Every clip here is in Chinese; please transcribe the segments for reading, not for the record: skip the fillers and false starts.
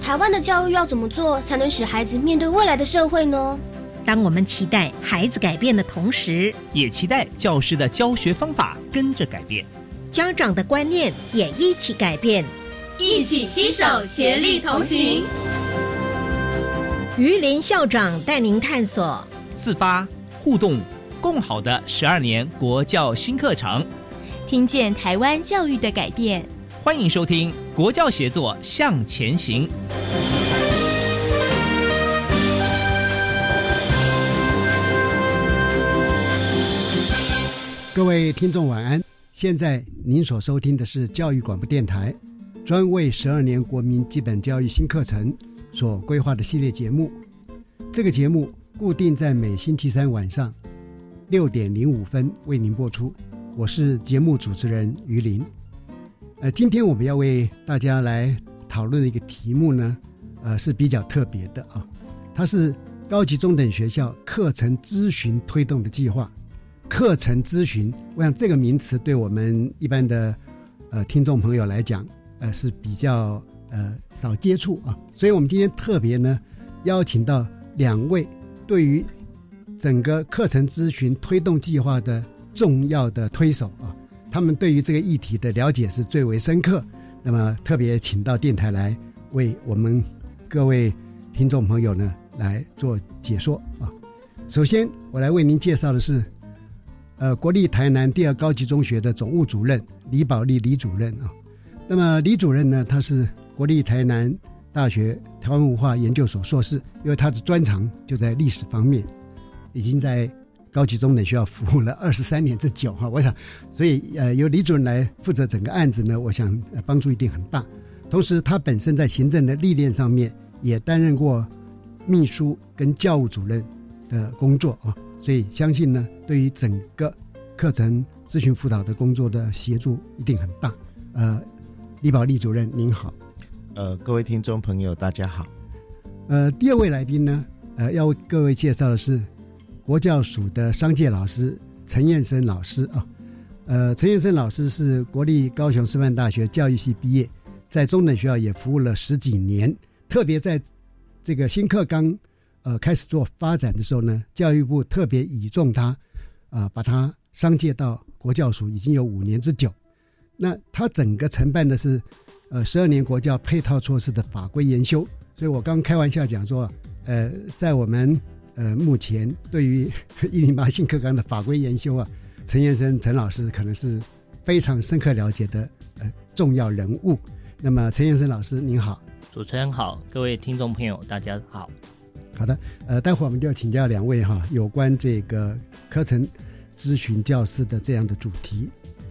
台湾的教育要怎么做才能使孩子面对未来的社会呢？当我们期待孩子改变的同时，也期待教师的教学方法跟着改变，家长的观念也一起改变，一起携手协力同行。于林校长带您探索自发互动共好的12年国教新课程，听见台湾教育的改变。欢迎收听国教协作向前行。各位听众晚安，现在您所收听的是教育广播电台专为12年国民基本教育新课程所规划的系列节目。这个节目固定在每星期三晚上6:05为您播出，我是节目主持人于林。今天我们要为大家来讨论的一个题目呢，是比较特别的啊，它是高级中等学校课程咨询推动的计划。课程咨询，我想这个名词对我们一般的听众朋友来讲，是比较少接触啊，所以我们今天特别呢邀请到两位对于整个课程咨询推动计划的重要的推手啊。他们对于这个议题的了解是最为深刻，那么特别请到电台来为我们各位听众朋友呢来做解说啊。首先我来为您介绍的是国立台南第二高级中学的总务主任李宝丽李主任啊。那么李主任呢，他是国立台南大学台湾文化研究所硕士，因为他的专长就在历史方面，已经在高级中等学校服务了23年之久哈，我想，所以由李主任来负责整个案子呢，我想帮助一定很大。同时，他本身在行政的历练上面也担任过秘书跟教务主任的工作啊，所以相信呢，对于整个课程咨询辅导的工作的协助一定很大。李宝丽主任您好，各位听众朋友大家好。第二位来宾呢，要为各位介绍的是国教署的商界老师陈彦生老师啊。陈彦生老师是国立高雄师范大学教育系毕业，在中等学校也服务了10几年，特别在这个新课纲开始做发展的时候呢，教育部特别倚重他把他商界到国教署已经有5年之久。那他整个承办的是12年国教配套措施的法规研修，所以我刚开玩笑讲说在我们目前对于108新课纲的法规研修啊，陈彦生陈老师可能是非常深刻了解的重要人物。那么陈彦生老师您好。主持人好，各位听众朋友大家好。好的，待会我们就请教两位哈，有关这个课程咨询教师的这样的主题。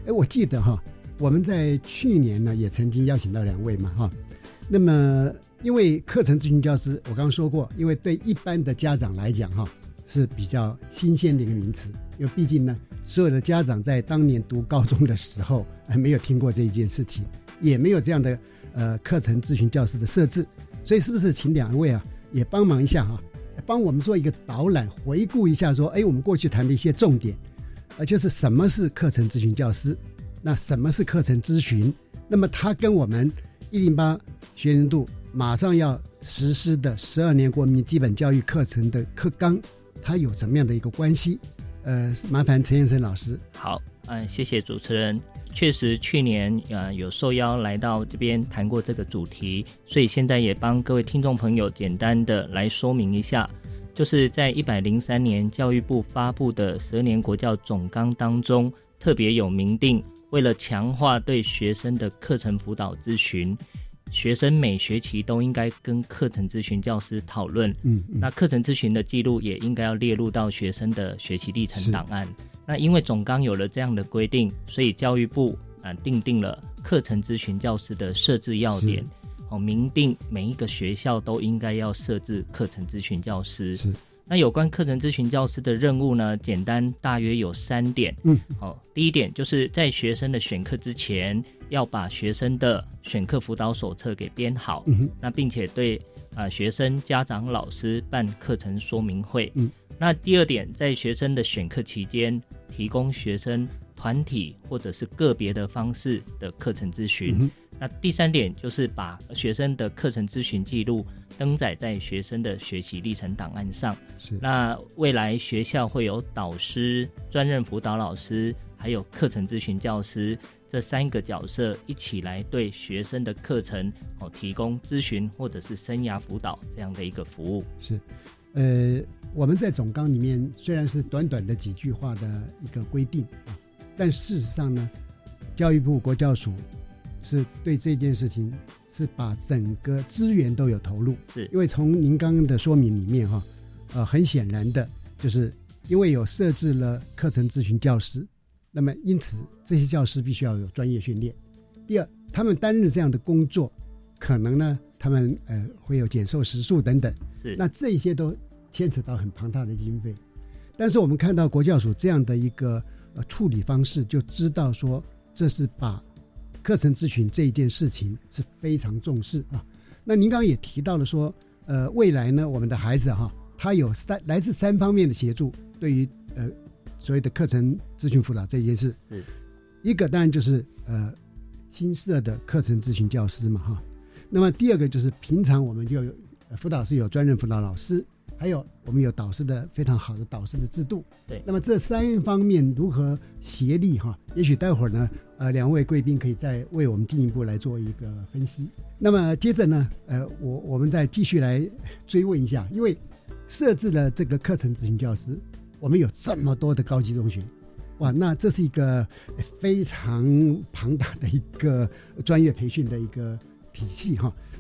我记得哈，我们在去年呢也曾经邀请到两位嘛哈。那么因为课程咨询教师，我刚刚说过，因为对一般的家长来讲哈是比较新鲜的一个名词，因为毕竟呢所有的家长在当年读高中的时候还没有听过这一件事情，也没有这样的课程咨询教师的设置，所以是不是请两位啊也帮忙一下哈，帮我们做一个导览，回顾一下说，我们过去谈的一些重点，就是什么是课程咨询教师，那什么是课程咨询，那么它跟我们108学年度马上要实施的12年国民基本教育课程的课纲，它有怎么样的一个关系？麻烦陈彦生老师。好，谢谢主持人。确实，去年有受邀来到这边谈过这个主题，所以现在也帮各位听众朋友简单的来说明一下，就是在103年教育部发布的12年国教总纲当中，特别有明定，为了强化对学生的课程辅导咨询。学生每学期都应该跟课程咨询教师讨论，那课程咨询的记录也应该要列入到学生的学习历程档案。那因为总纲有了这样的规定，所以教育部定了课程咨询教师的设置要点，明定每一个学校都应该要设置课程咨询教师。是，那有关课程咨询教师的任务呢，简单大约有3点。第一点就是在学生的选课之前，要把学生的选课辅导手册给编好，那并且对学生、家长、老师办课程说明会。那第2点，在学生的选课期间，提供学生团体或者是个别的方式的课程咨询。那第3点就是把学生的课程咨询记录登载在学生的学习历程档案上。是，那未来学校会有导师、专任辅导老师还有课程咨询教师这3个角色一起来对学生的课程提供咨询或者是生涯辅导这样的一个服务。是，我们在总纲里面虽然是短短的几句话的一个规定，但事实上呢，教育部国教署是对这件事情是把整个资源都有投入。是，因为从您刚刚的说明里面很显然的就是因为有设置了课程咨询教师，那么因此这些教师必须要有专业训练。第二，他们担任这样的工作，可能呢他们会有减寿时数等等。是，那这些都牵扯到很庞大的经费，但是我们看到国教署这样的一个处理方式，就知道说这是把课程咨询这一件事情是非常重视啊。那您刚刚也提到了说未来呢我们的孩子他有来自3方面的协助，对于所谓的课程咨询辅导这件事。是，一个当然就是新设的课程咨询教师嘛那么第2个就是平常我们就有辅导师有专任辅导老师，还有我们有导师的非常好的导师的制度。对，那么这3方面如何协力也许待会儿呢2位贵宾可以再为我们进一步来做一个分析。那么接着呢我们再继续来追问一下，因为设置了这个课程咨询教师，我们有这么多的高级中学，哇，那这是一个非常庞大的一个专业培训的一个体系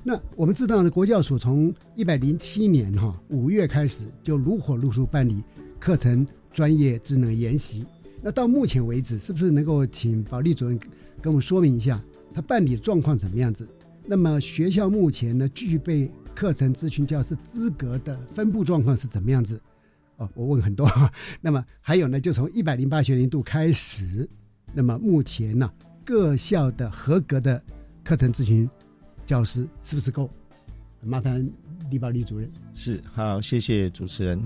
那我们知道呢，国教署从107年5月开始就如火如荼办理课程专业职能研习。那到目前为止，是不是能够请保利主任跟我们说明一下他办理的状况怎么样子？那么学校目前呢具备课程咨询教师资格的分布状况是怎么样子？我问很多那么还有呢，就从108学年度开始，那么目前呢各校的合格的课程咨询教师是不是够？麻烦李保利主任。是，好，谢谢主持人。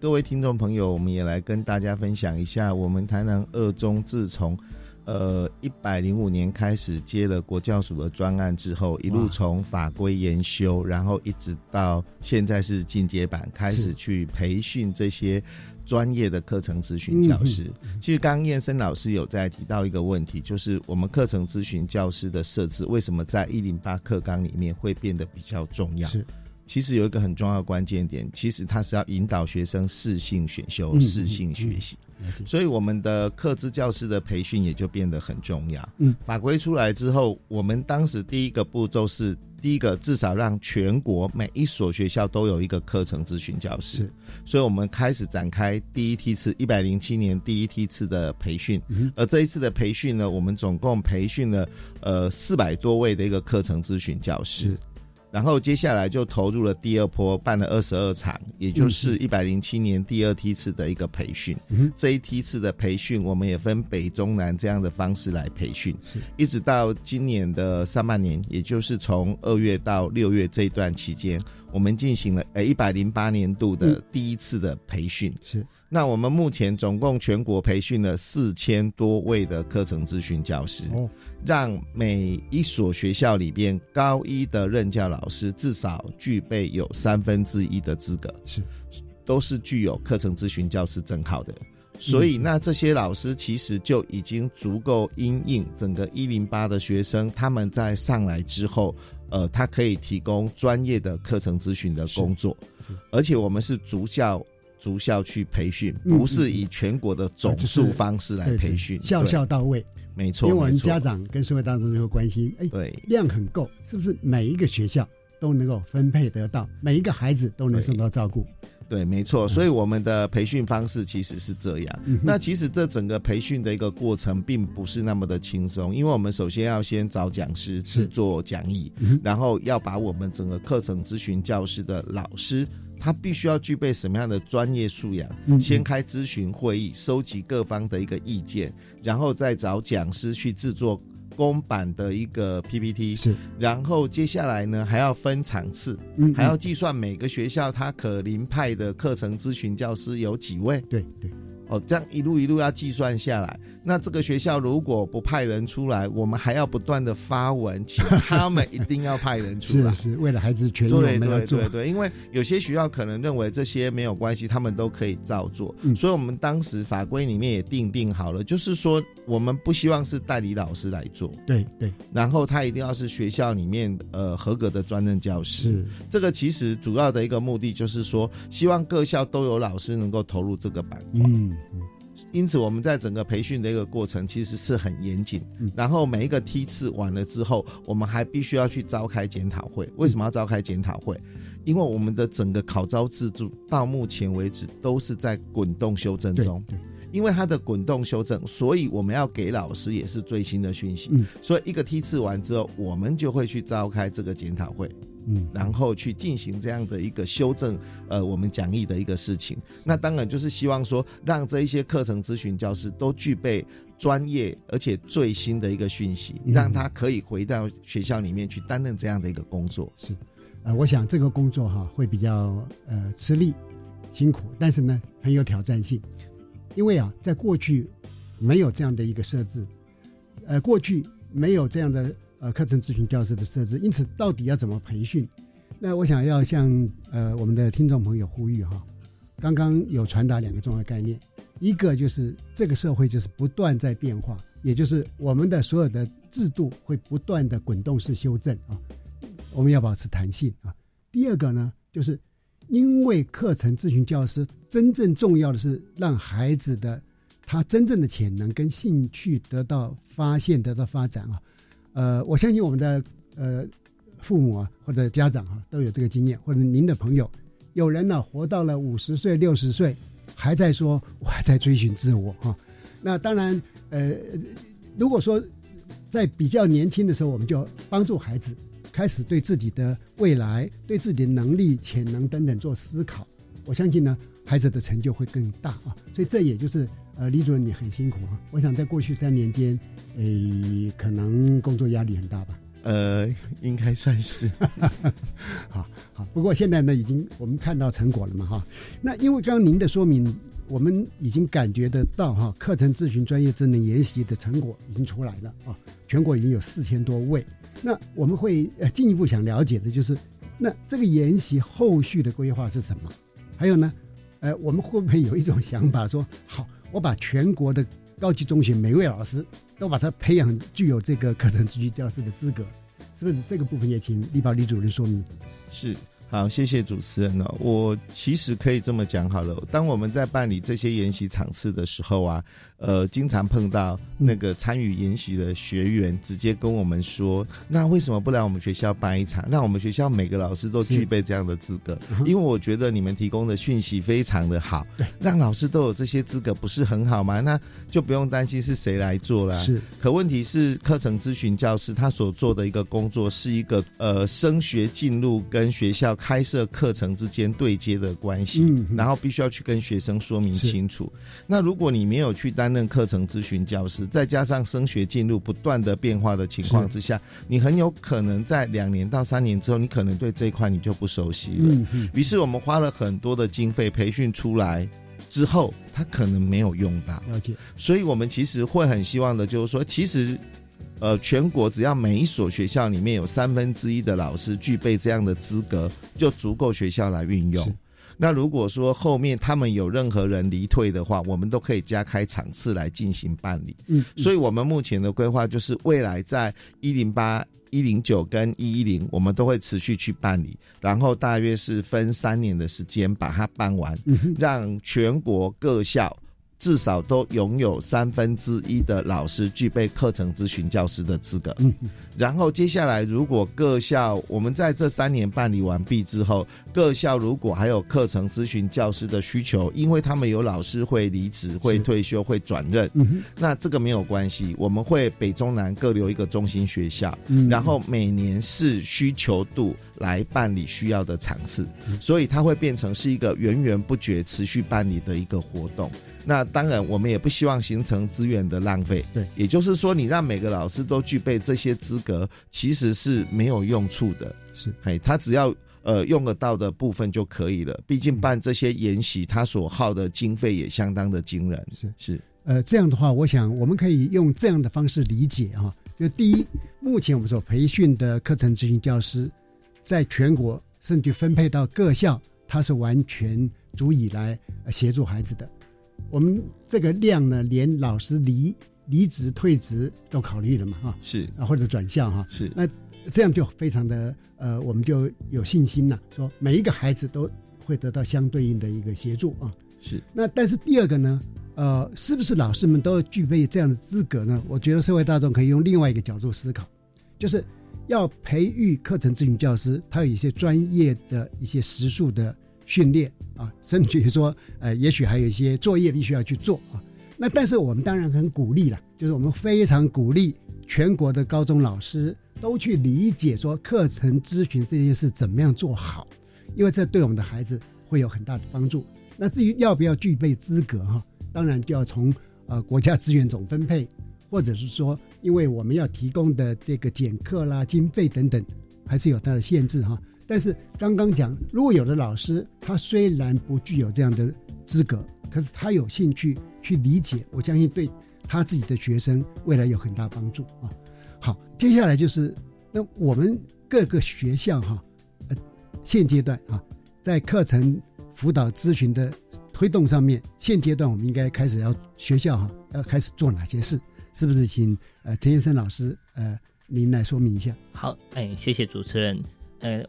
各位听众朋友，我们也来跟大家分享一下，我们台南二中自从105年开始接了国教署的专案之后，一路从法规研修，然后一直到现在是进阶版，开始去培训这些专业的课程咨询教师。其实刚刚燕生老师有在提到一个问题，就是我们课程咨询教师的设置为什么在108课纲里面会变得比较重要。是，其实有一个很重要的关键点，其实它是要引导学生适性选修、适性学习。所以我们的课咨教师的培训也就变得很重要。法规出来之后，我们当时第一个步骤是，第一个至少让全国每一所学校都有一个课程咨询教师。所以我们开始展开第一梯次107年第一梯次的培训。而这一次的培训呢，我们总共培训了400多位的一个课程咨询教师。然后接下来就投入了第2波，办了22场，也就是107年第2梯次的一个培训。这一梯次的培训我们也分北中南这样的方式来培训，一直到今年的上半年，也就是从2月到6月这一段期间，我们进行了108年度的第一次的培训。是，那我们目前总共全国培训了4000多位的课程咨询教师，让每一所学校里边高一的任教老师至少具备有1/3的资格，是，都是具有课程咨询教师证号的。所以那这些老师其实就已经足够因应整个108的学生，他们在上来之后他可以提供专业的课程咨询的工作。而且我们是逐校去培训，不是以全国的总数方式来培训，校到位。没错，因为我们家长跟社会大众就会关心，对，量很够，是不是每一个学校都能够分配得到，每一个孩子都能受到照顾？对，没错，所以我们的培训方式其实是这样。那其实这整个培训的一个过程并不是那么的轻松，因为我们首先要先找讲师制作讲义，然后要把我们整个课程咨询教师的老师他必须要具备什么样的专业素养，先开咨询会议，收集各方的一个意见，然后再找讲师去制作公版的一个 PPT， 是，然后接下来呢还要分场次，还要计算每个学校它可临派的课程咨询教师有几位，对对，哦，这样一路一路要计算下来。那这个学校如果不派人出来，我们还要不断的发文，请他们一定要派人出来，是是，为了孩子权益我们要做。对对对对，因为有些学校可能认为这些没有关系，他们都可以照做，所以我们当时法规里面也定好了，就是说我们不希望是代理老师来做，对对，然后他一定要是学校里面合格的专任教师。这个其实主要的一个目的就是说，希望各校都有老师能够投入这个板块。因此我们在整个培训的一个过程其实是很严谨，然后每一个梯次完了之后，我们还必须要去召开检讨会。为什么要召开检讨会？因为我们的整个考招制度到目前为止都是在滚动修正中，对对，因为它的滚动修正，所以我们要给老师也是最新的讯息，所以一个梯次完之后，我们就会去召开这个检讨会，然后去进行这样的一个修正我们讲义的一个事情。那当然就是希望说让这一些课程咨询教师都具备专业而且最新的一个讯息，让他可以回到学校里面去担任这样的一个工作。是，我想这个工作会比较吃力辛苦，但是呢很有挑战性，因为在过去没有这样的一个设置，过去没有这样的课程咨询教师的设置，因此到底要怎么培训？那我想要向我们的听众朋友呼吁哈，刚刚有传达两个重要概念，一个就是这个社会就是不断在变化，也就是我们的所有的制度会不断的滚动式修正啊，我们要保持弹性啊。第二个呢，就是因为课程咨询教师真正重要的是让孩子的他真正的潜能跟兴趣得到发现，得到发展啊。我相信我们的父母或者家长都有这个经验，或者您的朋友有人活到了50岁60岁还在说我还在追寻自我那当然如果说在比较年轻的时候，我们就帮助孩子开始对自己的未来，对自己的能力潜能等等做思考，我相信呢孩子的成就会更大所以这也就是李主任你很辛苦我想在过去3年间可能工作压力很大吧？应该算是好好，不过现在呢已经我们看到成果了嘛那因为刚刚您的说明，我们已经感觉得到课程咨询专业职能研习的成果已经出来了全国已经有4000多位。那我们会进一步想了解的就是，那这个研习后续的规划是什么？还有呢我们会不会有一种想法说，好，我把全国的高级中学每位老师都把他培养具有这个课程咨询教师的资格，是不是？这个部分也请立宝李主任说明。是，好，谢谢主持人我其实可以这么讲好了，当我们在办理这些研习场次的时候经常碰到那个参与研习的学员直接跟我们说，那为什么不来我们学校办一场，让我们学校每个老师都具备这样的资格？因为我觉得你们提供的讯息非常的好，让老师都有这些资格不是很好吗？那就不用担心是谁来做啦。是，可问题是课程咨询教师他所做的一个工作是一个升学进入跟学校开设课程之间对接的关系，然后必须要去跟学生说明清楚。那如果你没有去担任课程咨询教师，再加上升学进入不断的变化的情况之下，你很有可能在2年到3年之后，你可能对这一块你就不熟悉了。于是我们花了很多的经费培训出来之后，他可能没有用到。所以我们其实会很希望的就是说，其实全国只要每一所学校里面有1/3的老师具备这样的资格，就足够学校来运用。那如果说后面他们有任何人离退的话，我们都可以加开场次来进行办理。所以我们目前的规划就是未来在108、109跟110我们都会持续去办理，然后大约是分3年的时间把它办完，让全国各校至少都拥有1/3的老师具备课程咨询教师的资格。然后接下来如果各校我们在这3年办理完毕之后，各校如果还有课程咨询教师的需求，因为他们有老师会离职、会退休、会转任，那这个没有关系，我们会北中南各留一个中心学校，然后每年视需求度来办理需要的场次，所以它会变成是一个源源不绝持续办理的一个活动。那当然我们也不希望形成资源的浪费，对，也就是说你让每个老师都具备这些资格其实是没有用处的，是，他只要用得到的部分就可以了，毕竟办这些研习他所耗的经费也相当的惊人，是这样的话我想我们可以用这样的方式理解啊，就第一，目前我们所培训的课程咨询教师在全国甚至分配到各校，它是完全足以来协助孩子的。我们这个量呢，连老师离职退职都考虑了嘛，哈，是啊，或者转校哈，是。那这样就非常的我们就有信心了，说每一个孩子都会得到相对应的一个协助啊。是。那但是第二个呢，是不是老师们都具备这样的资格呢？我觉得社会大众可以用另外一个角度思考，就是要培育课程咨询教师，他有一些专业的一些实数的训练啊，甚至说也许还有一些作业必须要去做啊。那但是我们当然很鼓励啦，就是我们非常鼓励全国的高中老师都去理解说课程咨询这件事怎么样做好，因为这对我们的孩子会有很大的帮助。那至于要不要具备资格哈，当然就要从国家资源总分配，或者是说因为我们要提供的这个减课啦、经费等等还是有它的限制哈。但是刚刚讲，如果有的老师他虽然不具有这样的资格，可是他有兴趣去理解，我相信对他自己的学生未来有很大帮助啊。好，接下来就是那我们各个学校哈，现阶段啊，在课程辅导咨询的推动上面，现阶段我们应该开始要学校哈要开始做哪些事？是不是请陈先生老师您来说明一下？好，谢谢主持人。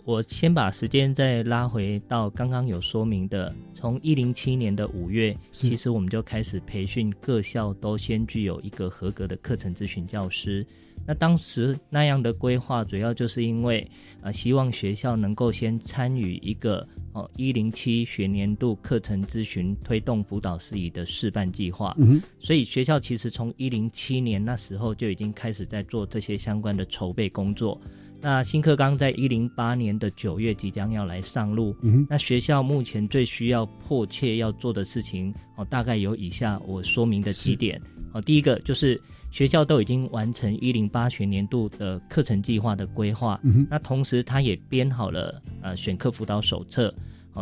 我先把时间再拉回到刚刚有说明的，从2007年的5月，其实我们就开始培训各校都先具有一个合格的课程咨询教师。那当时那样的规划主要就是因为希望学校能够先参与一个107学年度课程咨询推动辅导事宜的示范计划，所以学校其实从107年那时候就已经开始在做这些相关的筹备工作。那新课纲在108年的9月即将要来上路，那学校目前最需要迫切要做的事情大概有以下我说明的几点。第一个就是学校都已经完成108学年度的课程计划的规划，那同时他也编好了选课辅导手册，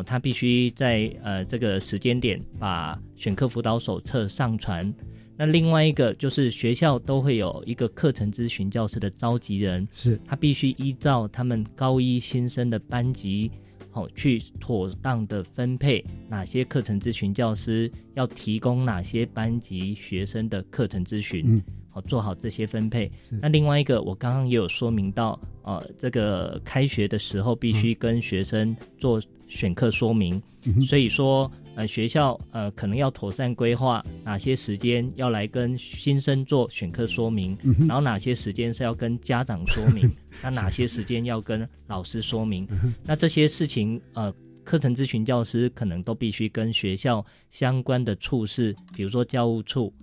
他必须在这个时间点把选课辅导手册上传。那另外一个就是学校都会有一个课程咨询教师的召集人，是他必须依照他们高一新生的班级去妥当的分配哪些课程咨询教师要提供哪些班级学生的课程咨询，做好这些分配。那另外一个我刚刚也有说明到这个开学的时候必须跟学生做选课说明，所以说学校可能要妥善规划哪些时间要来跟新生做选课说明，然后哪些时间是要跟家长说明，那哪些时间要跟老师说明，那这些事情课程咨询教师可能都必须跟学校相关的处室，比如说教务处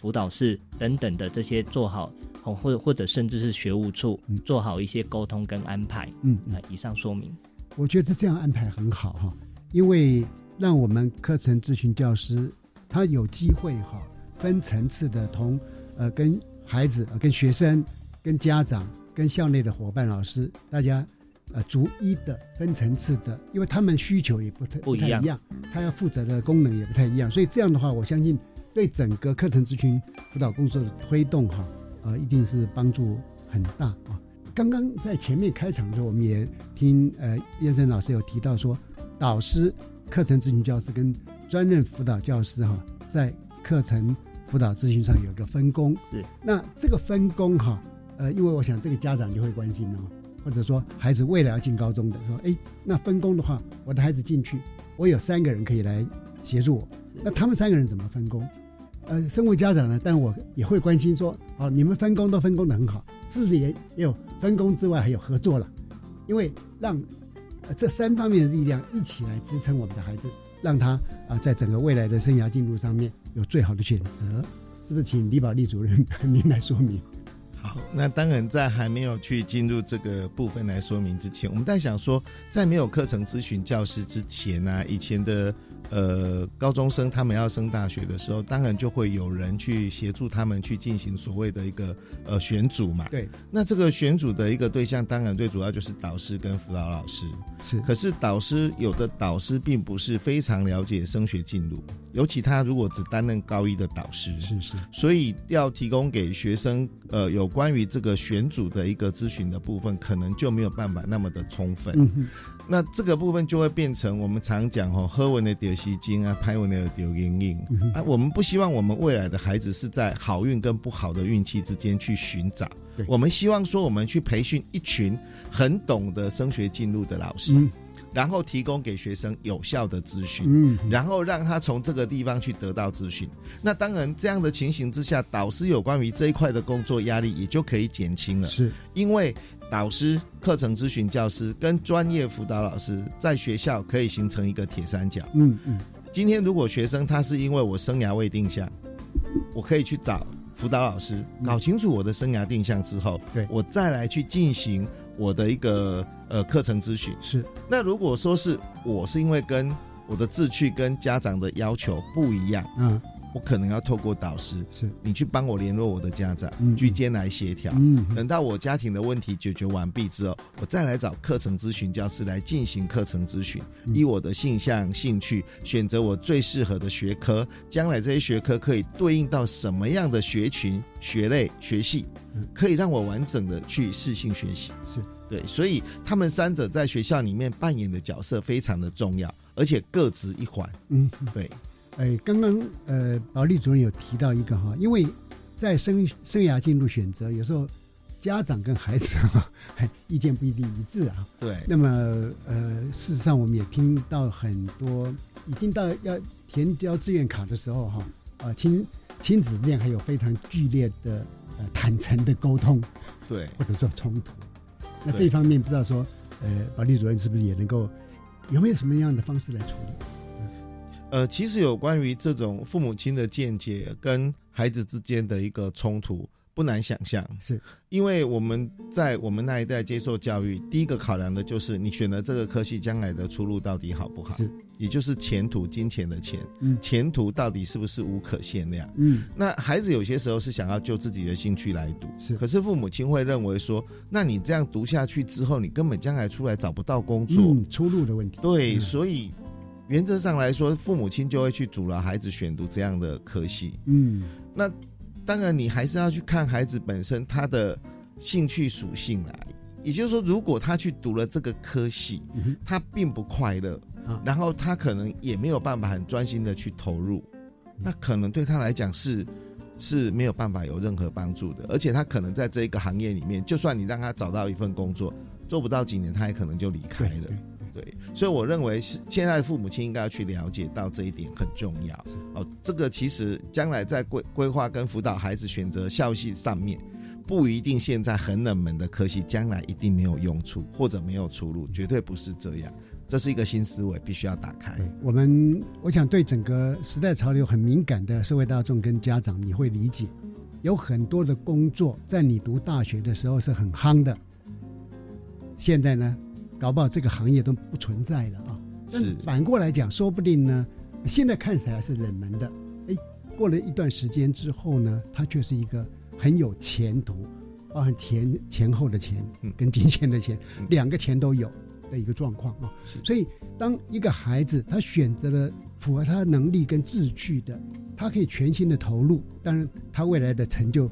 辅导室等等的这些做好，或者甚至是学务处做好一些沟通跟安排。以上说明我觉得这样安排很好哈，因为让我们课程咨询教师他有机会哈分层次的同跟孩子跟学生跟家长跟校内的伙伴老师大家逐一的分层次的，因为他们需求也不太一样，他要负责的功能也不太一样，所以这样的话我相信对整个课程咨询辅导工作的推动哈一定是帮助很大啊。刚刚在前面开场的时候我们也听燕生老师有提到说导师课程咨询教师跟专任辅导教师哈，在课程辅导咨询上有一个分工。是，那这个分工哈，因为我想这个家长就会关心哦，或者说孩子未来要进高中的说，那分工的话，我的孩子进去，我有3个人可以来协助我，那他们3个人怎么分工？身为家长呢，但我也会关心说，你们分工都分工得很好，是不是也有分工之外还有合作了？因为让这三方面的力量一起来支撑我们的孩子，让他在整个未来的生涯进入上面有最好的选择，是不是？请李保利主任您来说明。好，那当然在还没有去进入这个部分来说明之前，我们在想说，在没有课程咨询教师之前啊，以前的高中生他们要升大学的时候，当然就会有人去协助他们去进行所谓的一个选组嘛。对。那这个选组的一个对象，当然最主要就是导师跟辅导老师。是。可是有的导师并不是非常了解升学进入，尤其他如果只担任高一的导师，是。所以要提供给学生有关于这个选组的一个咨询的部分，可能就没有办法那么的充分。嗯。那这个部分就会变成我们常讲喝文的点吸金啊，拍文的点阴影啊。我们不希望我们未来的孩子是在好运跟不好的运气之间去寻找，我们希望说我们去培训一群很懂得升学进入的老师，然后提供给学生有效的资讯，然后让他从这个地方去得到资讯。那当然这样的情形之下，导师有关于这一块的工作压力也就可以减轻了。是，因为导师、课程咨询教师跟专业辅导老师在学校可以形成一个铁三角。今天如果学生他是因为我生涯未定向，我可以去找辅导老师搞清楚我的生涯定向之后，我再来去进行我的一个课程咨询。是。那如果说是我是因为跟我的志趣跟家长的要求不一样，我可能要透过导师，是你去帮我联络我的家长，居间来协调，等到我家庭的问题解决完毕之后，我再来找课程咨询教师来进行课程咨询，依我的性向、兴趣选择我最适合的学科，将来这些学科可以对应到什么样的学群、学类、学系，可以让我完整的去适性学习。是。对，所以他们三者在学校里面扮演的角色非常的重要，而且各执一环。对。刚刚保利主任有提到一个哈，因为在生涯进入选择，有时候家长跟孩子意见不一定一致啊。对。那么事实上我们也听到很多，已经到要填交志愿卡的时候哈，亲子之间还有非常剧烈的坦诚的沟通，对，或者说冲突。那这一方面不知道说，保利主任是不是也能够，有没有什么样的方式来处理？其实有关于这种父母亲的见解跟孩子之间的一个冲突，不难想象。是，因为我们在我们那一代接受教育，第一个考量的就是你选了这个科系将来的出路到底好不好，也就是前途，金钱的钱，前途到底是不是无可限量。那孩子有些时候是想要就自己的兴趣来读，是，可是父母亲会认为说，那你这样读下去之后，你根本将来出来找不到工作，出路的问题。对，所以原则上来说，父母亲就会去阻挠孩子选读这样的科系。那当然你还是要去看孩子本身他的兴趣属性啦，也就是说如果他去读了这个科系，他并不快乐，然后他可能也没有办法很专心的去投入，那可能对他来讲是没有办法有任何帮助的。而且他可能在这一个行业里面，就算你让他找到一份工作，做不到几年他也可能就离开了。对，所以我认为现在父母亲应该要去了解到这一点很重要。这个其实将来在规划跟辅导孩子选择校系上面，不一定现在很冷门的科系将来一定没有用处或者没有出路，绝对不是这样。这是一个新思维，必须要打开。我想对整个时代潮流很敏感的社会大众跟家长，你会理解有很多的工作在你读大学的时候是很夯的，现在呢搞不好这个行业都不存在了啊！但反过来讲，说不定呢，现在看起来是冷门的，过了一段时间之后呢，它却是一个很有前途，包含前后的钱跟金钱的钱，两个钱都有的一个状况啊。所以，当一个孩子他选择了符合他能力跟志趣的，他可以全心的投入，当然他未来的成就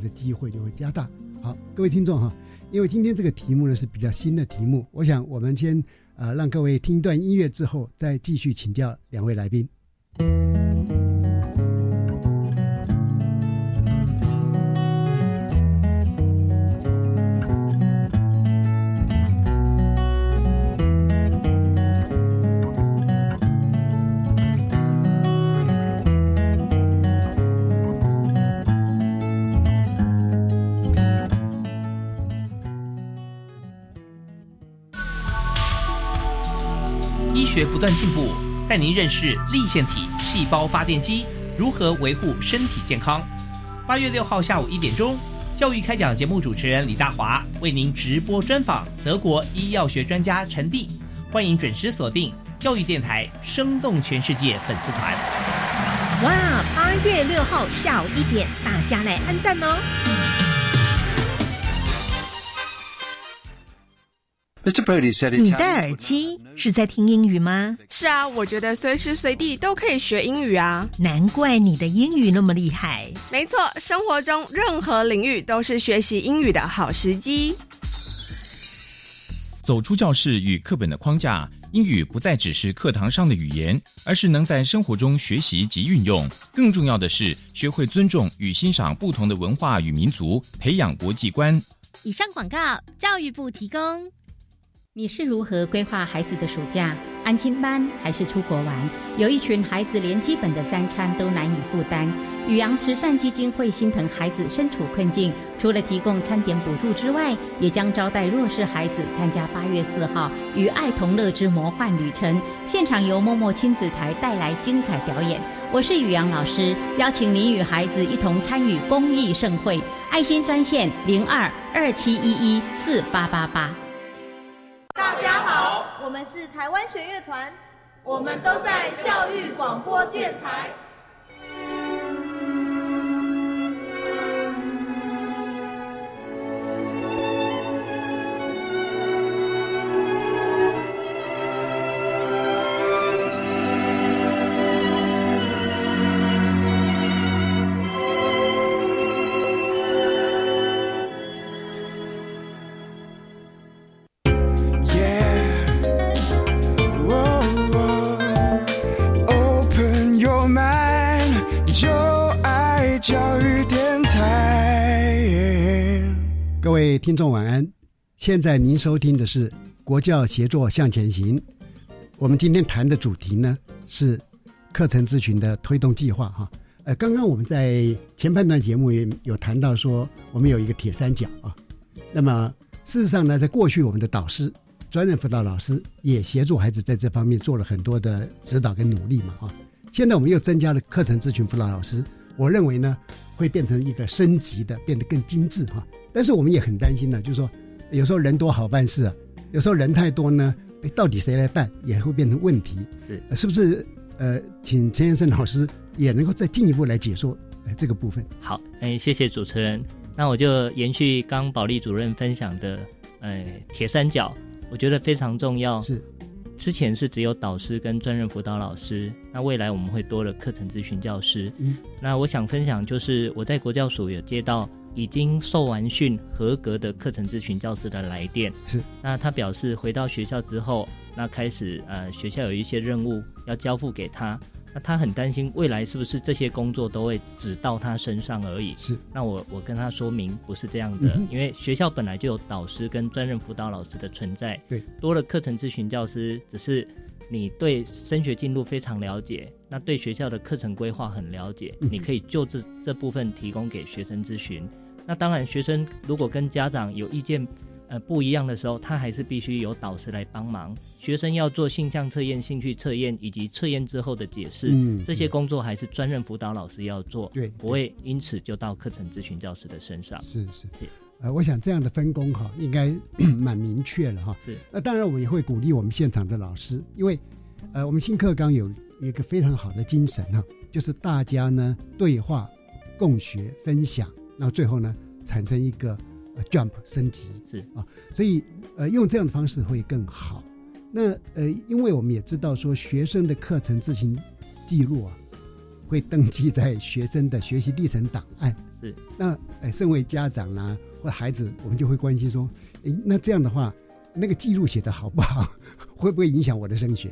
的机会就会加大。好，各位听众哈。因为今天这个题目呢是比较新的题目，我想我们先让各位听一段音乐之后，再继续请教两位来宾。医学不断进步，带您认识粒线体细胞发电机如何维护身体健康。8月6号下午1点钟，教育开讲节目主持人李大华为您直播专访德国医药学专家陈帝，欢迎准时锁定教育电台生动全世界粉丝团。哇，8月6号下午1点，大家来按赞哦。你戴耳机是在听英语吗？是啊，我觉得随时随地都可以学英语啊。难怪你的英语那么厉害。没错，生活中任何领域都是学习英语的好时机。走出教室与课本的框架，英语不再只是课堂上的语言，而是能在生活中学习及运用。更重要的是，学会尊重与欣赏不同的文化与民族，培养国际观。以上广告，教育部提供。你是如何规划孩子的暑假？安亲班还是出国玩？有一群孩子连基本的3餐都难以负担。宇阳慈善基金会心疼孩子身处困境，除了提供餐点补助之外，也将招待弱势孩子参加8月4号与爱同乐之魔幻旅程。现场由默默亲子台带来精彩表演。我是宇阳老师，邀请您与孩子一同参与公益盛会。爱心专线02-2711-4888。大家好，我们是台湾弦乐团，我们都在教育广播电台。各位听众晚安，现在您收听的是国教协作向前行。我们今天谈的主题呢是课程咨询的推动计划哈。刚刚我们在前半段节目也有谈到说，我们有一个铁三角啊。那么事实上呢，在过去我们的导师、专任辅导老师也协助孩子在这方面做了很多的指导跟努力嘛哈。现在我们又增加了课程咨询辅导老师，我认为呢会变成一个升级的，变得更精致哈。但是我们也很担心呢，就是说有时候人多好办事啊，有时候人太多呢，到底谁来办也会变成问题。 是不是请陈先生老师也能够再进一步来解说这个部分。好，谢谢主持人。那我就延续刚保利主任分享的铁三角，我觉得非常重要。是之前是只有导师跟专任辅导老师，那未来我们会多了课程咨询教师。那我想分享就是我在国教署有接到已经受完训合格的课程咨询教师的来电。是，那他表示回到学校之后，那开始学校有一些任务要交付给他，那他很担心未来是不是这些工作都会只到他身上而已。是，那我跟他说明不是这样的，因为学校本来就有导师跟专任辅导老师的存在。对，多了课程咨询教师，只是你对升学进度非常了解，那对学校的课程规划很了解，你可以就这部分提供给学生咨询。那当然学生如果跟家长有意见不一样的时候，他还是必须由导师来帮忙。学生要做性向测验、兴趣测验以及测验之后的解释，这些工作还是专任辅导老师要做，对，不会因此就到课程咨询教师的身上。是我想这样的分工哈应该蛮明确了哈。是，那当然我们也会鼓励我们现场的老师，因为我们新课纲有一个非常好的精神哈，就是大家呢对话、共学、分享，那最后呢产生一个jump 升级。是啊，所以用这样的方式会更好。那因为我们也知道说学生的课程咨询记录啊会登记在学生的学习历程档案。是，那身为家长啦、或孩子，我们就会关心说那这样的话那个记录写得好不好，会不会影响我的升学？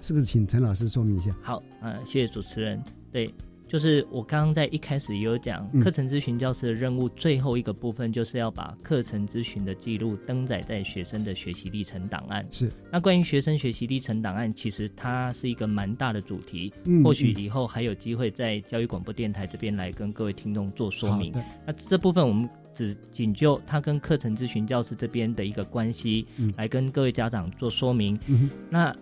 是不是请陈老师说明一下？好，谢谢主持人。对，就是我刚刚在一开始也有讲，课程咨询教师的任务最后一个部分就是要把课程咨询的记录登载在学生的学习历程档案。是，那关于学生学习历程档案，其实它是一个蛮大的主题，或许以后还有机会在教育广播电台这边来跟各位听众做说明。那这部分我们仅就它跟课程咨询教师这边的一个关系，来跟各位家长做说明。那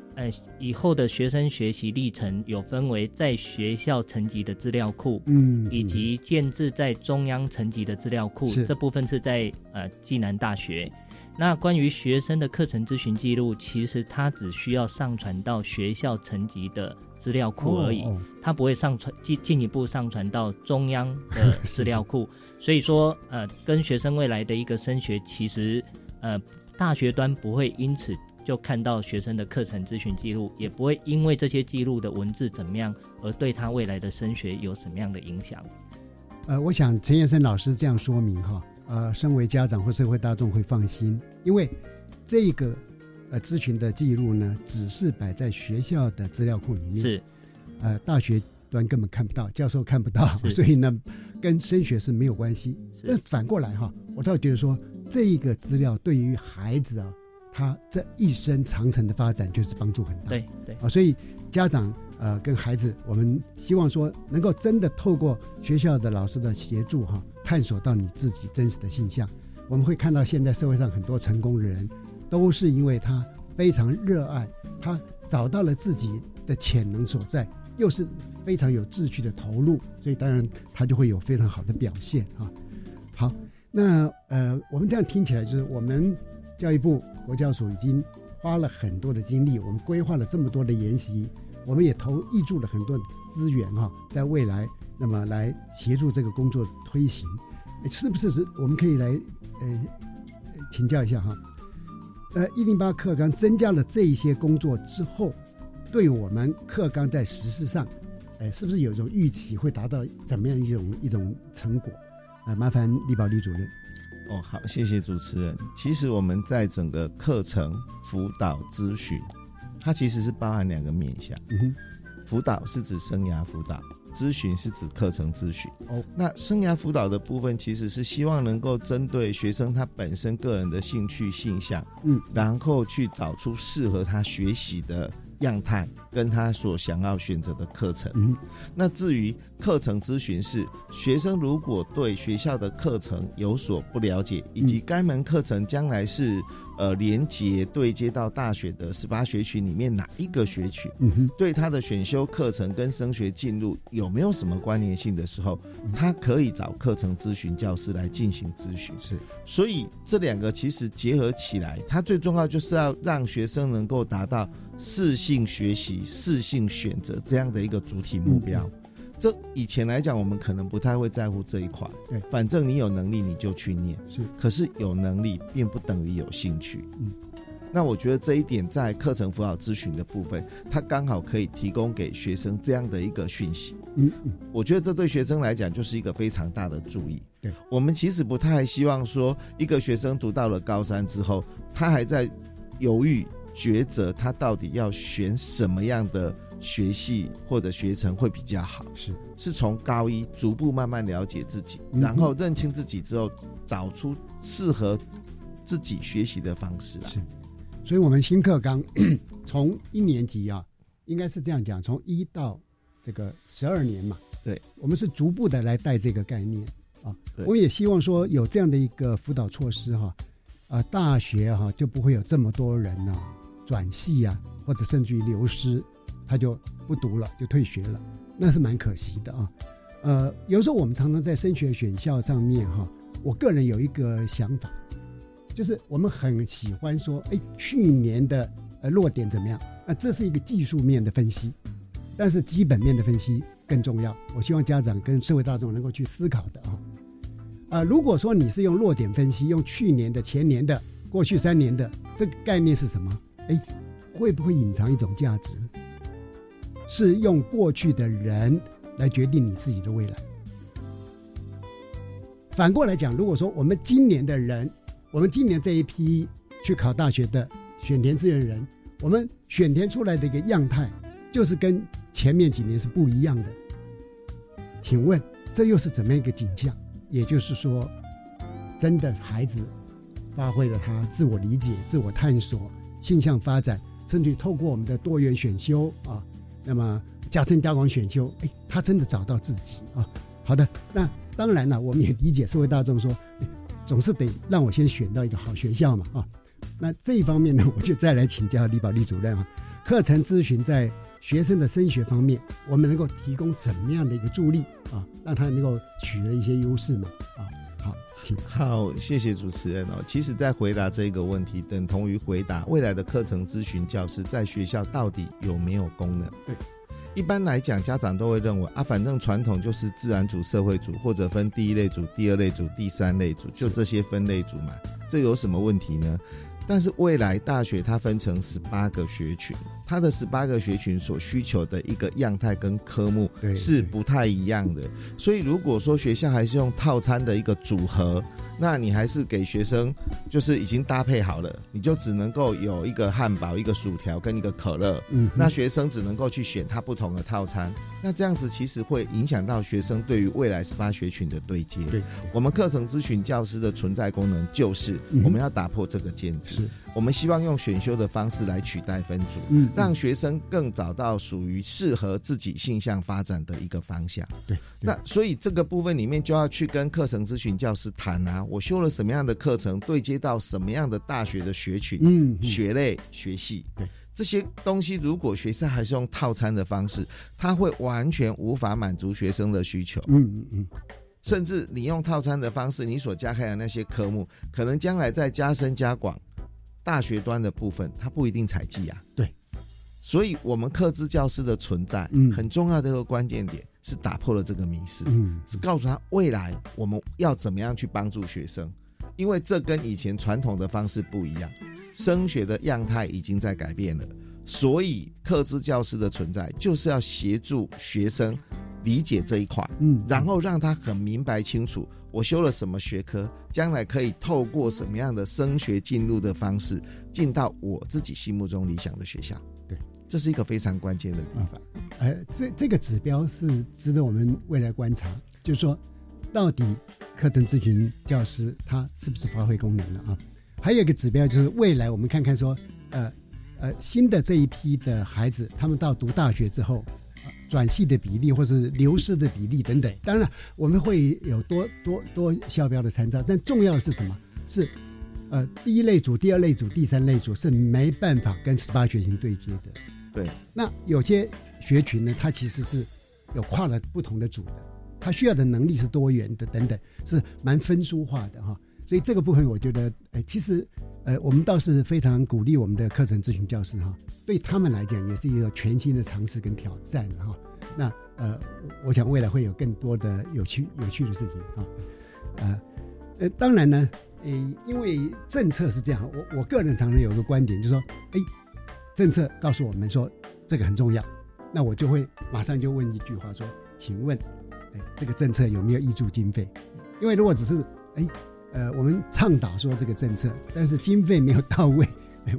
以后的学生学习历程有分为在学校层级的资料库，以及建置在中央层级的资料库，这部分是在暨南大学。那关于学生的课程咨询记录，其实它只需要上传到学校层级的资料库而已，它不会上传进一步上传到中央的资料库。所以说跟学生未来的一个升学，其实大学端不会因此就看到学生的课程咨询记录，也不会因为这些记录的文字怎么样而对他未来的升学有什么样的影响。我想陈彦生老师这样说明哈，身为家长或社会大众会放心，因为这个咨询的记录呢，只是摆在学校的资料库里面，是大学端根本看不到，教授看不到，所以呢跟升学是没有关系。但反过来哈，我倒觉得说这一个资料对于孩子啊，他这一生长程的发展就是帮助很大。对对啊，所以家长跟孩子，我们希望说能够真的透过学校的老师的协助哈，探索到你自己真实的性向。我们会看到现在社会上很多成功的人，都是因为他非常热爱，他找到了自己的潜能所在，又是非常有志趣的投入，所以当然他就会有非常好的表现啊。好，那我们这样听起来，就是我们教育部国教署已经花了很多的精力，我们规划了这么多的研习，我们也投挹注了很多资源啊，在未来那么来协助这个工作推行，是不是我们可以来请教一下哈？108课纲增加了这一些工作之后，对我们课纲在实施上是不是有一种预期会达到怎么样一种成果？麻烦立宝立主任。好，谢谢主持人。其实我们在整个课程辅导咨询，它其实是包含两个面向，辅导是指生涯辅导，咨询是指课程咨询。那生涯辅导的部分其实是希望能够针对学生他本身个人的兴趣性向，然后去找出适合他学习的样态跟他所想要选择的课程。那至于课程咨询，是学生如果对学校的课程有所不了解，以及该门课程将来是连接对接到大学的18学群里面哪一个学群，对他的选修课程跟升学进入有没有什么关联性的时候，他可以找课程咨询教师来进行咨询。是，所以这两个其实结合起来，他最重要就是要让学生能够达到适性学习、适性选择这样的一个主体目标。这以前来讲我们可能不太会在乎这一块，反正你有能力你就去念，是。可是有能力并不等于有兴趣，那我觉得这一点在课程辅导咨询的部分，它刚好可以提供给学生这样的一个讯息。我觉得这对学生来讲就是一个非常大的注意。对，我们其实不太希望说一个学生读到了高三之后，他还在犹豫抉择他到底要选什么样的学系或者学程会比较好，是从高一逐步慢慢了解自己，然后认清自己之后找出适合自己学习的方式。是，所以我们新课纲从一年级啊，应该是这样讲，从一到这个12年嘛，对，我们是逐步的来带这个概念啊。我也希望说有这样的一个辅导措施哈，大学哈就不会有这么多人啊转系啊，或者甚至于流失，他就不读了，就退学了，那是蛮可惜的啊。有时候我们常常在升学选校上面哈，我个人有一个想法，就是我们很喜欢说，去年的落点怎么样？这是一个技术面的分析，但是基本面的分析更重要。我希望家长跟社会大众能够去思考的啊。如果说你是用落点分析，用去年的、前年的、过去3年的，这个概念是什么？会不会隐藏一种价值？是用过去的人来决定你自己的未来。反过来讲，如果说我们今年的人，我们今年这一批去考大学的选填志愿人，我们选填出来的一个样态就是跟前面几年是不一样的，请问这又是怎么样一个景象？也就是说，真的孩子发挥了他自我理解、自我探索、性向发展，甚至透过我们的多元选修啊，那么加深加广选修，他真的找到自己啊。好的，那当然了，我们也理解社会大众说，总是得让我先选到一个好学校嘛啊。那这一方面呢，我就再来请教李保利主任啊，课程咨询在学生的升学方面，我们能够提供怎么样的一个助力啊，让他能够取得一些优势嘛啊。好，请。好，谢谢主持人哦。其实在回答这个问题，等同于回答未来的课程咨询教师在学校到底有没有功能。对。一般来讲，家长都会认为啊，反正传统就是自然组、社会组，或者分第一类组、第二类组、第三类组，就这些分类组嘛，这有什么问题呢？但是未来大学它分成18个学群，它的18个学群所需求的一个样态跟科目是不太一样的，所以如果说学校还是用套餐的一个组合，那你还是给学生就是已经搭配好了，你就只能够有一个汉堡、一个薯条跟一个可乐，那学生只能够去选他不同的套餐，那这样子其实会影响到学生对于未来18学群的对接。对，我们课程咨询教师的存在功能就是我们要打破这个建制，我们希望用选修的方式来取代分组，让学生更找到属于适合自己性向发展的一个方向。 对，那所以这个部分里面就要去跟课程咨询教师谈啊，我修了什么样的课程，对接到什么样的大学的学群、学类、学系，对这些东西，如果学校还是用套餐的方式，它会完全无法满足学生的需求。甚至你用套餐的方式，你所加开的那些科目，可能将来在加深加广大学端的部分，它不一定采集啊。对，所以我们课咨教师的存在，很重要的一个关键点。是打破了这个迷思，是告诉他未来我们要怎么样去帮助学生，因为这跟以前传统的方式不一样，升学的样态已经在改变了，所以课咨教师的存在就是要协助学生理解这一块，然后让他很明白清楚我修了什么学科，将来可以透过什么样的升学进入的方式进到我自己心目中理想的学校。对，这是一个非常关键的地方。这个指标是值得我们未来观察，就是说到底课程咨询教师他是不是发挥功能了啊？还有一个指标就是未来我们看看说新的这一批的孩子，他们到读大学之后转系的比例或是流失的比例等等，当然我们会有多校标的参照，但重要的是什么？是第一类组、第二类组、第三类组是没办法跟18学群对接的。对，那有些学群呢，它其实是有跨了不同的组的，它需要的能力是多元的等等，是蛮分数化的哈。所以这个部分我觉得其实我们倒是非常鼓励我们的课程咨询教师哈，对他们来讲也是一个全新的尝试跟挑战哈。那我想未来会有更多的有趣的事情啊。当然呢因为政策是这样，我个人常常有一个观点就是说政策告诉我们说这个很重要，那我就会马上就问一句话说，请问这个政策有没有挹注经费？因为如果只是我们倡导说这个政策，但是经费没有到位，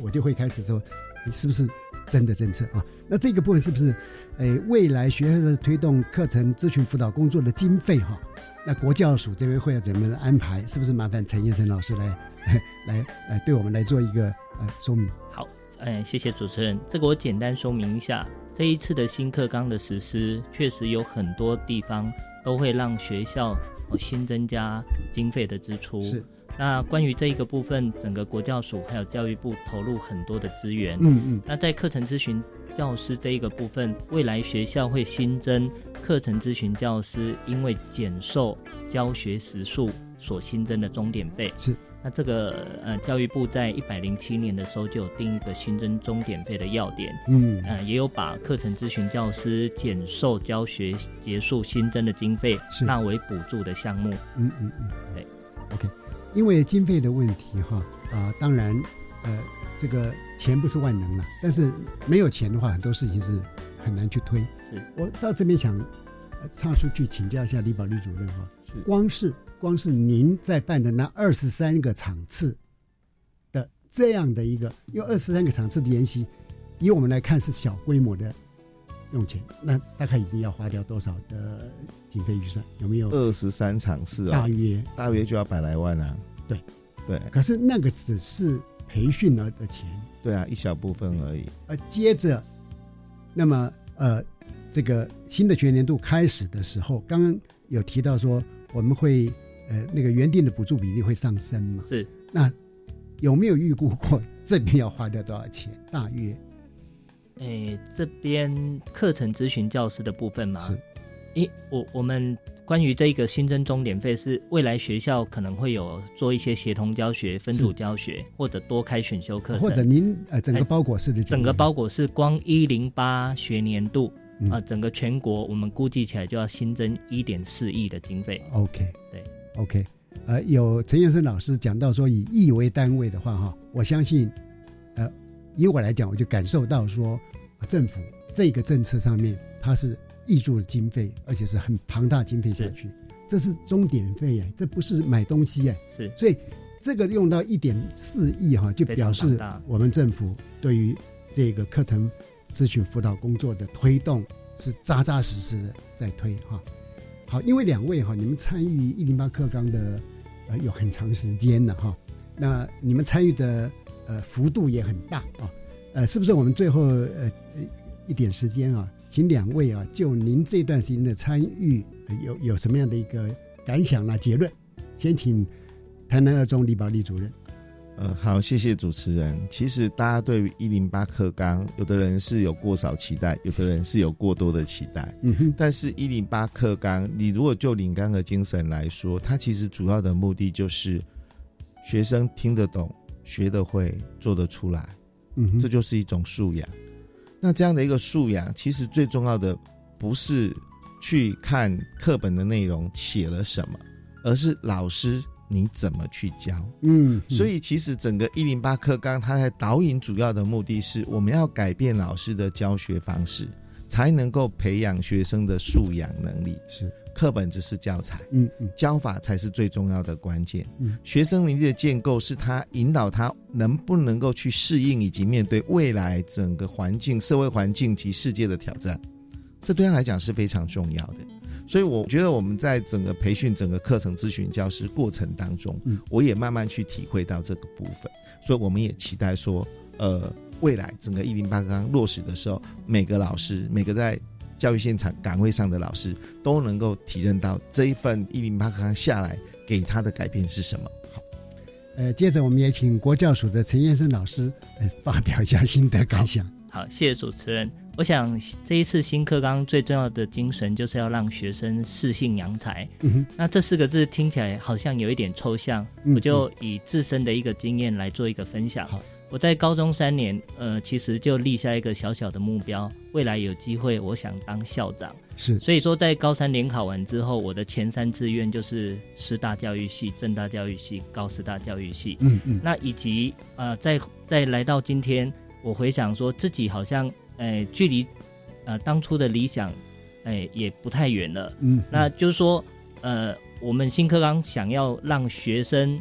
我就会开始说你是不是真的政策啊？那这个部分是不是未来学校的推动课程咨询辅导工作的经费哈，那国教署这边会有怎么样的安排？是不是麻烦陈彦辰老师来对我们来做一个说明？好，谢谢主持人。这个我简单说明一下，这一次的新课纲的实施，确实有很多地方都会让学校新增加经费的支出。是。那关于这一个部分，整个国教署还有教育部投入很多的资源。那在课程咨询教师这一个部分，未来学校会新增课程咨询教师因为减售教学时数所新增的钟点费。是。那这个教育部在107年的时候就有定一个新增钟点费的要点，也有把课程咨询教师减售教学结束新增的经费纳为补助的项目。对。OK， 因为经费的问题哈当然这个钱不是万能了，但是没有钱的话，很多事情是很难去推。是。我到这边想岔出去请教一下李保利主任哈，光是您在办的那23个场次的这样的一个，因为23个场次的研习，以我们来看是小规模的用钱，那大概已经要花掉多少的经费预算？有没有23场次啊？大约就要100来万啊。对。可是那个只是培训的钱，对啊，一小部分而已。接着，那么这个新的学年度开始的时候，刚刚有提到说我们会那个原定的补助比例会上升嘛？是。那有没有预估过这边要花掉多少钱？大约？这边课程咨询教师的部分嘛，是。我们关于这个新增钟点费是未来学校可能会有做一些协同教学、分组教学，或者多开选修课程，或者您整个包裹式的整个包裹式光108学年度整个全国我们估计起来就要新增 1.4 亿的经费。 OK， 对 OK， 有陈彦生老师讲到说以亿为单位的话哈，我相信以我来讲我就感受到说政府这个政策上面它是挹注的经费，而且是很庞大经费下去，这是钟点费耶，这不是买东西耶，是。所以这个用到 1.4 亿哈，就表示我们政府对于这个课程咨询辅导工作的推动是扎扎实实的在推哈。好，因为两位哈，你们参与108课纲的有很长时间了哈，那你们参与的幅度也很大啊，是不是？我们最后一点时间啊，请两位啊，就您这段时间的参与有什么样的一个感想啦、结论？先请台南二中李保利主任。好，谢谢主持人。其实大家对于108课纲，有的人是有过少期待，有的人是有过多的期待。但是108课纲，你如果就领纲的精神来说，它其实主要的目的就是学生听得懂、学得会、做得出来，这就是一种素养。那这样的一个素养，其实最重要的不是去看课本的内容写了什么，而是老师你怎么去教。所以其实整个108课纲它在导引主要的目的是我们要改变老师的教学方式，才能够培养学生的素养能力。是，课本只是教材，教法才是最重要的关键。学生能力的建构是他引导他能不能够去适应以及面对未来整个环境、社会环境及世界的挑战，这对他来讲是非常重要的。所以我觉得我们在整个培训、整个课程咨询教师过程当中，我也慢慢去体会到这个部分。所以我们也期待说未来整个108课纲落实的时候，每个老师、每个在教育现场岗位上的老师都能够体认到这一份108课纲下来给他的改变是什么。好，接着我们也请国教署的陈彦生老师发表一下心得感想。 好，谢谢主持人。我想这一次新课纲最重要的精神就是要让学生适性扬才。那这四个字听起来好像有一点抽象，我就以自身的一个经验来做一个分享。好，我在高中3年，其实就立下一个小小的目标，未来有机会我想当校长。是，所以说在高3联考完之后，我的前3志愿就是师大教育系、政大教育系、高师大教育系。那以及在来到今天，我回想说自己好像距离当初的理想也不太远了。那就是说我们新课纲想要让学生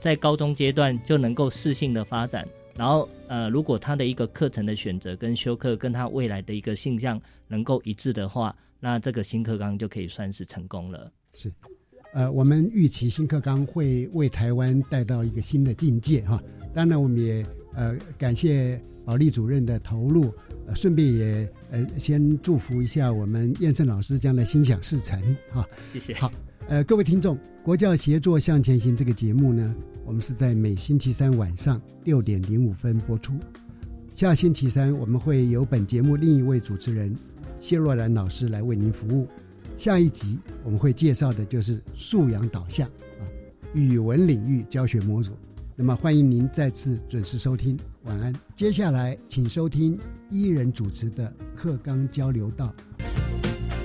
在高中阶段就能够适性的发展，然后如果他的一个课程的选择跟修课跟他未来的一个性向能够一致的话，那这个新课纲就可以算是成功了。是，我们预期新课纲会为台湾带到一个新的境界哈。当然我们也感谢保利主任的投入，顺便也先祝福一下我们彦生老师将来心想事成哈。谢谢。好，各位听众，国教协作向前行这个节目呢，我们是在每星期三晚上6:05播出。下星期三我们会由本节目另一位主持人谢若兰老师来为您服务。下一集我们会介绍的就是素养导向语文领域教学模组。那么欢迎您再次准时收听，晚安。接下来请收听依人主持的课纲交流道。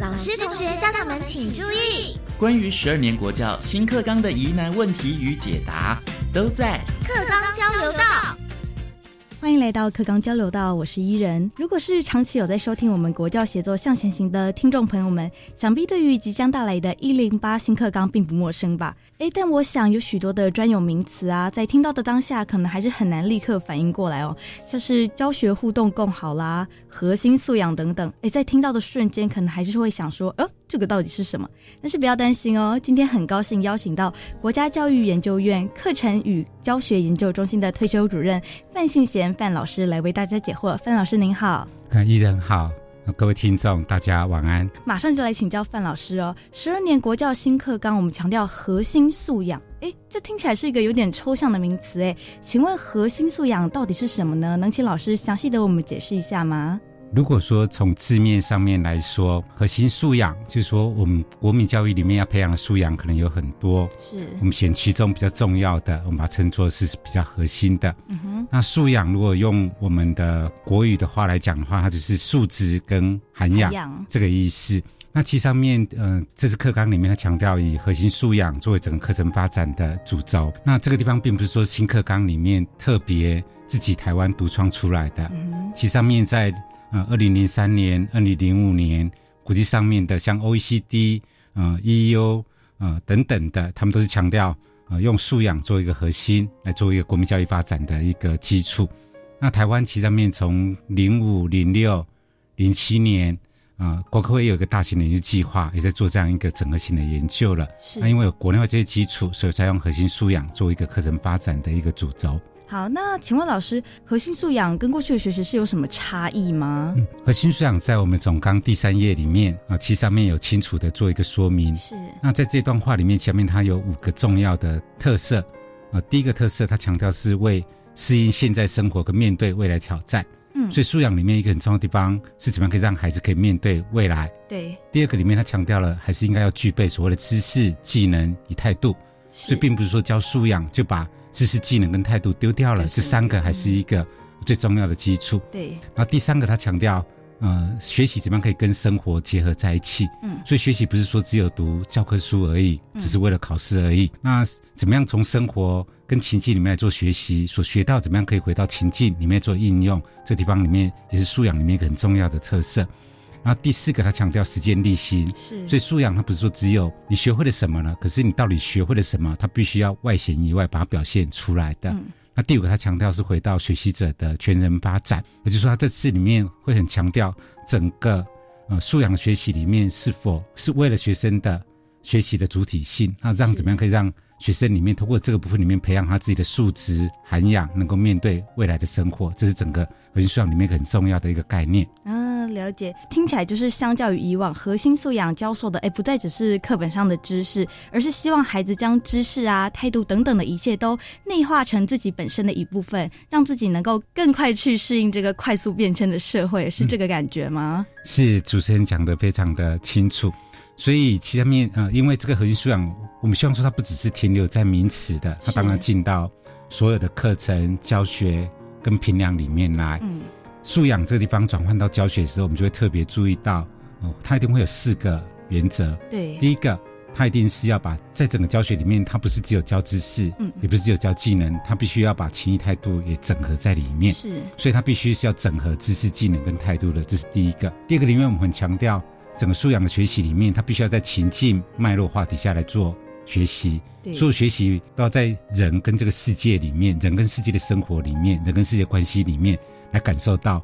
老师、同学、家长们请注意，关于12年国教新课纲的疑难问题与解答，都在课纲交流道。欢迎来到课纲交流道，我是依人。如果是长期有在收听我们国教协作向前行的听众朋友们，想必对于即将到来的108新课纲并不陌生吧？但我想有许多的专有名词啊，在听到的当下可能还是很难立刻反应过来哦，像是教学互动共好啦、核心素养等等。在听到的瞬间可能还是会想说这个到底是什么？但是不要担心哦，今天很高兴邀请到国家教育研究院课程与教学研究中心的退休主任范信贤范老师来为大家解惑。范老师您好。依人好。各位听众大家晚安。马上就来请教范老师哦，12年国教新课纲我们强调核心素养，这听起来是一个有点抽象的名词，请问核心素养到底是什么呢？能请老师详细的我们解释一下吗？如果说从字面上面来说，核心素养就是说我们国民教育里面要培养的素养可能有很多，是我们选其中比较重要的，我们把它称作是比较核心的。那素养如果用我们的国语的话来讲的话，它就是素质跟涵养这个意思。那其上面这次课纲里面它强调以核心素养作为整个课程发展的主轴，那这个地方并不是说新课纲里面特别自己台湾独创出来的。其上面在2003年2005年国际上面的像 OECD、EU、等等的，他们都是强调用素养做一个核心来做一个国民教育发展的一个基础。那台湾其实上面从05、06、07年国科会有一个大型研究计划也在做这样一个整合性的研究了。那因为有国内外这些基础，所以才用核心素养做一个课程发展的一个主轴。好，那请问老师，核心素养跟过去的学习是有什么差异吗？核心素养在我们总纲第3页里面其实上面有清楚的做一个说明。是。那在这段话里面，前面它有5个重要的特色。第一个特色，它强调是为适应现在生活跟面对未来挑战。所以素养里面一个很重要的地方是怎么样可以让孩子可以面对未来。对。第二个里面，它强调了还是应该要具备所谓的知识、技能与态度。所以并不是说教素养就把知识、技能跟态度丢掉了，这3个还是一个最重要的基础。对。然后第3个，他强调学习怎么样可以跟生活结合在一起。所以学习不是说只有读教科书而已，只是为了考试而已。那怎么样从生活跟情境里面来做学习，所学到怎么样可以回到情境里面做应用，这地方里面也是素养里面一个很重要的特色。然后第4个，他强调实践力行。是。所以素养它不是说只有你学会了什么了，可是你到底学会了什么，它必须要外显以外把它表现出来的。那第5个，他强调是回到学习者的全人发展，也就是说他这次里面会很强调整个素养的学习里面是否是为了学生的学习的主体性，那让怎么样可以让学生里面通过这个部分里面培养他自己的素质涵养，能够面对未来的生活，这是整个核心素养里面很重要的一个概念。了解，听起来就是相较于以往，核心素养教授的不再只是课本上的知识，而是希望孩子将知识态度等等的一切都内化成自己本身的一部分，让自己能够更快去适应这个快速变迁的社会，是这个感觉吗？是，主持人讲得非常的清楚。所以其他面因为这个核心素养，我们希望说它不只是停留在名词的，它当然进到所有的课程教学跟评量里面来。素养这个地方转换到教学的时候，我们就会特别注意到它一定会有4个原则。对。第一个，它一定是要把在整个教学里面，它不是只有教知识，也不是只有教技能，它必须要把情谊态度也整合在里面。是。所以它必须是要整合知识、技能跟态度的，这是第一个。第二个里面，我们很强调整个素养的学习里面，它必须要在情境脉络化底下来做学习，所有学习都要在人跟这个世界里面，人跟世界的生活里面，人跟世界关系里面来感受到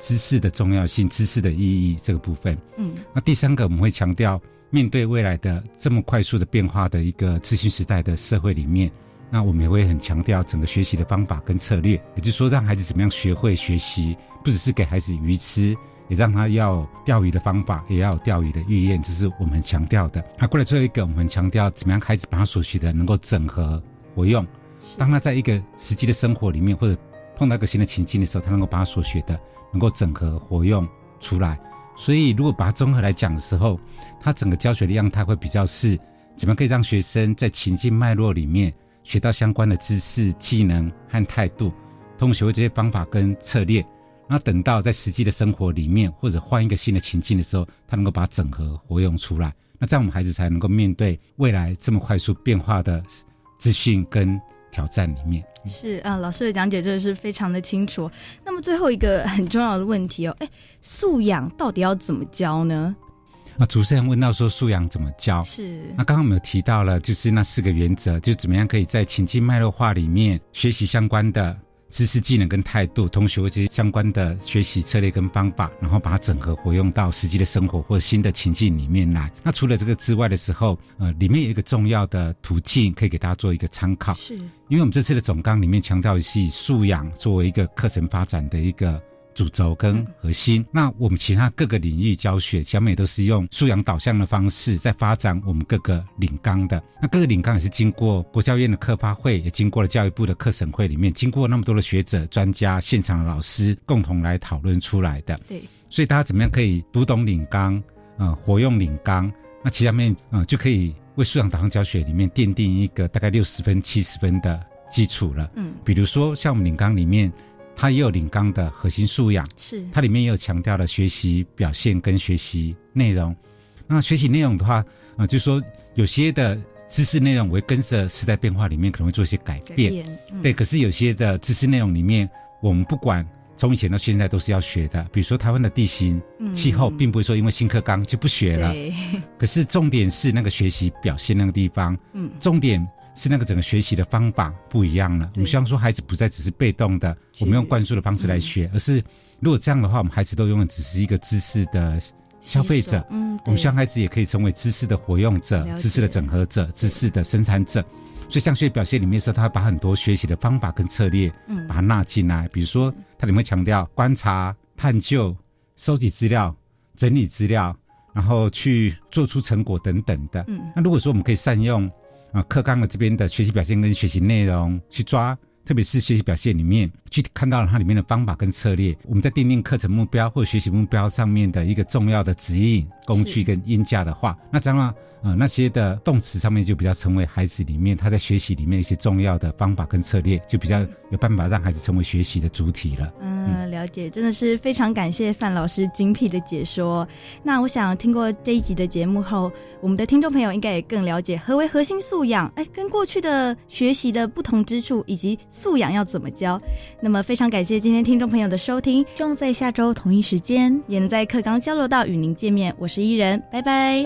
知识的重要性、知识的意义这个部分。那第3个，我们会强调面对未来的这么快速的变化的一个资讯时代的社会里面，那我们也会很强调整个学习的方法跟策略，也就是说让孩子怎么样学会学习，不只是给孩子鱼吃，也让他要钓鱼的方法，也要有钓鱼的预验，这是我们强调的。过来最后一个，我们强调怎么样孩子把他所学的能够整合活用，当他在一个实际的生活里面或者碰到一个新的情境的时候，他能够把他所学的能够整合活用出来。所以如果把它综合来讲的时候，他整个教学的样态会比较是怎么样可以让学生在情境脉络里面学到相关的知识、技能和态度，通过学会这些方法跟策略，那等到在实际的生活里面或者换一个新的情境的时候，他能够把它整合活用出来，那这样我们孩子才能够面对未来这么快速变化的资讯跟挑战里面。是老师的讲解真的是非常的清楚。那么最后一个很重要的问题素养到底要怎么教呢？主持人问到说素养怎么教，是那刚刚我们有提到了，就是那4个原则，就怎么样可以在情境脉络化里面学习相关的知识、技能跟态度，同学这些相关的学习策略跟方法，然后把它整合活用到实际的生活或新的情境里面来。那除了这个之外的时候，里面有一个重要的途径可以给大家做一个参考，是因为我们这次的总纲里面强调是以素养作为一个课程发展的一个主轴跟核心。那我们其他各个领域教学，小美都是用素养导向的方式在发展我们各个领纲的。那各个领纲也是经过国教院的课发会，也经过了教育部的课审会里面，经过那么多的学者、专家、现场的老师共同来讨论出来的。对，所以大家怎么样可以读懂领纲，活用领纲，那其他面就可以为素养导向教学里面奠定一个大概60分、70分的基础了。嗯，比如说像我们领纲里面，它也有领纲的核心素养，是它里面也有强调了学习表现跟学习内容。那学习内容的话，就是说有些的知识内容我会跟着时代变化里面可能会做一些改变、对，可是有些的知识内容里面我们不管从以前到现在都是要学的，比如说台湾的地形、气候，并不会说因为新课纲就不学了。可是重点是那个学习表现那个地方，重点是那个整个学习的方法不一样了。我们希望说孩子不再只是被动的我们用灌输的方式来学，而是如果这样的话，我们孩子都永远只是一个知识的消费者。我们希望孩子也可以成为知识的活用者、知识的整合者、知识的生产者。所以像学习表现里面是，他把很多学习的方法跟策略把它纳进来，比如说他里面强调观察、探究、收集资料、整理资料，然后去做出成果等等的。那如果说我们可以善用课纲的这边的学习表现跟学习内容去抓，特别是学习表现里面去看到了它里面的方法跟策略，我们在奠定课程目标或学习目标上面的一个重要的指引工具跟音架的话，那当然那些的动词上面就比较成为孩子里面他在学习里面一些重要的方法跟策略，就比较有办法让孩子成为学习的主体了。了解，真的是非常感谢范老师精辟的解说。那我想听过这一集的节目后，我们的听众朋友应该也更了解何为核心素养，跟过去的学习的不同之处，以及素养要怎么教。那么非常感谢今天听众朋友的收听，希望在下周同一时间也能在课纲交流道与您见面。我是依人，拜拜。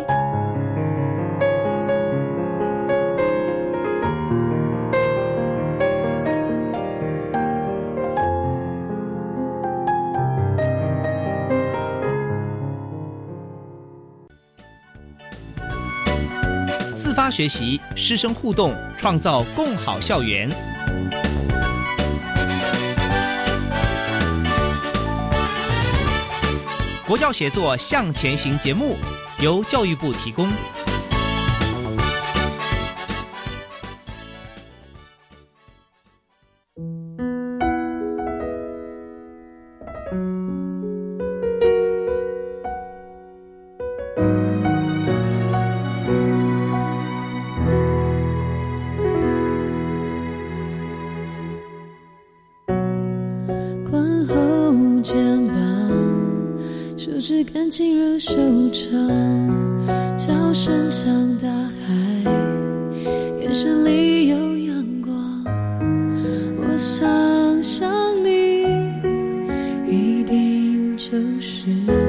自发学习，师生互动，创造共好校园。国教协作向前行节目由教育部提供。感情如手掌，笑声像大海，眼神里有阳光，我想象你一定就是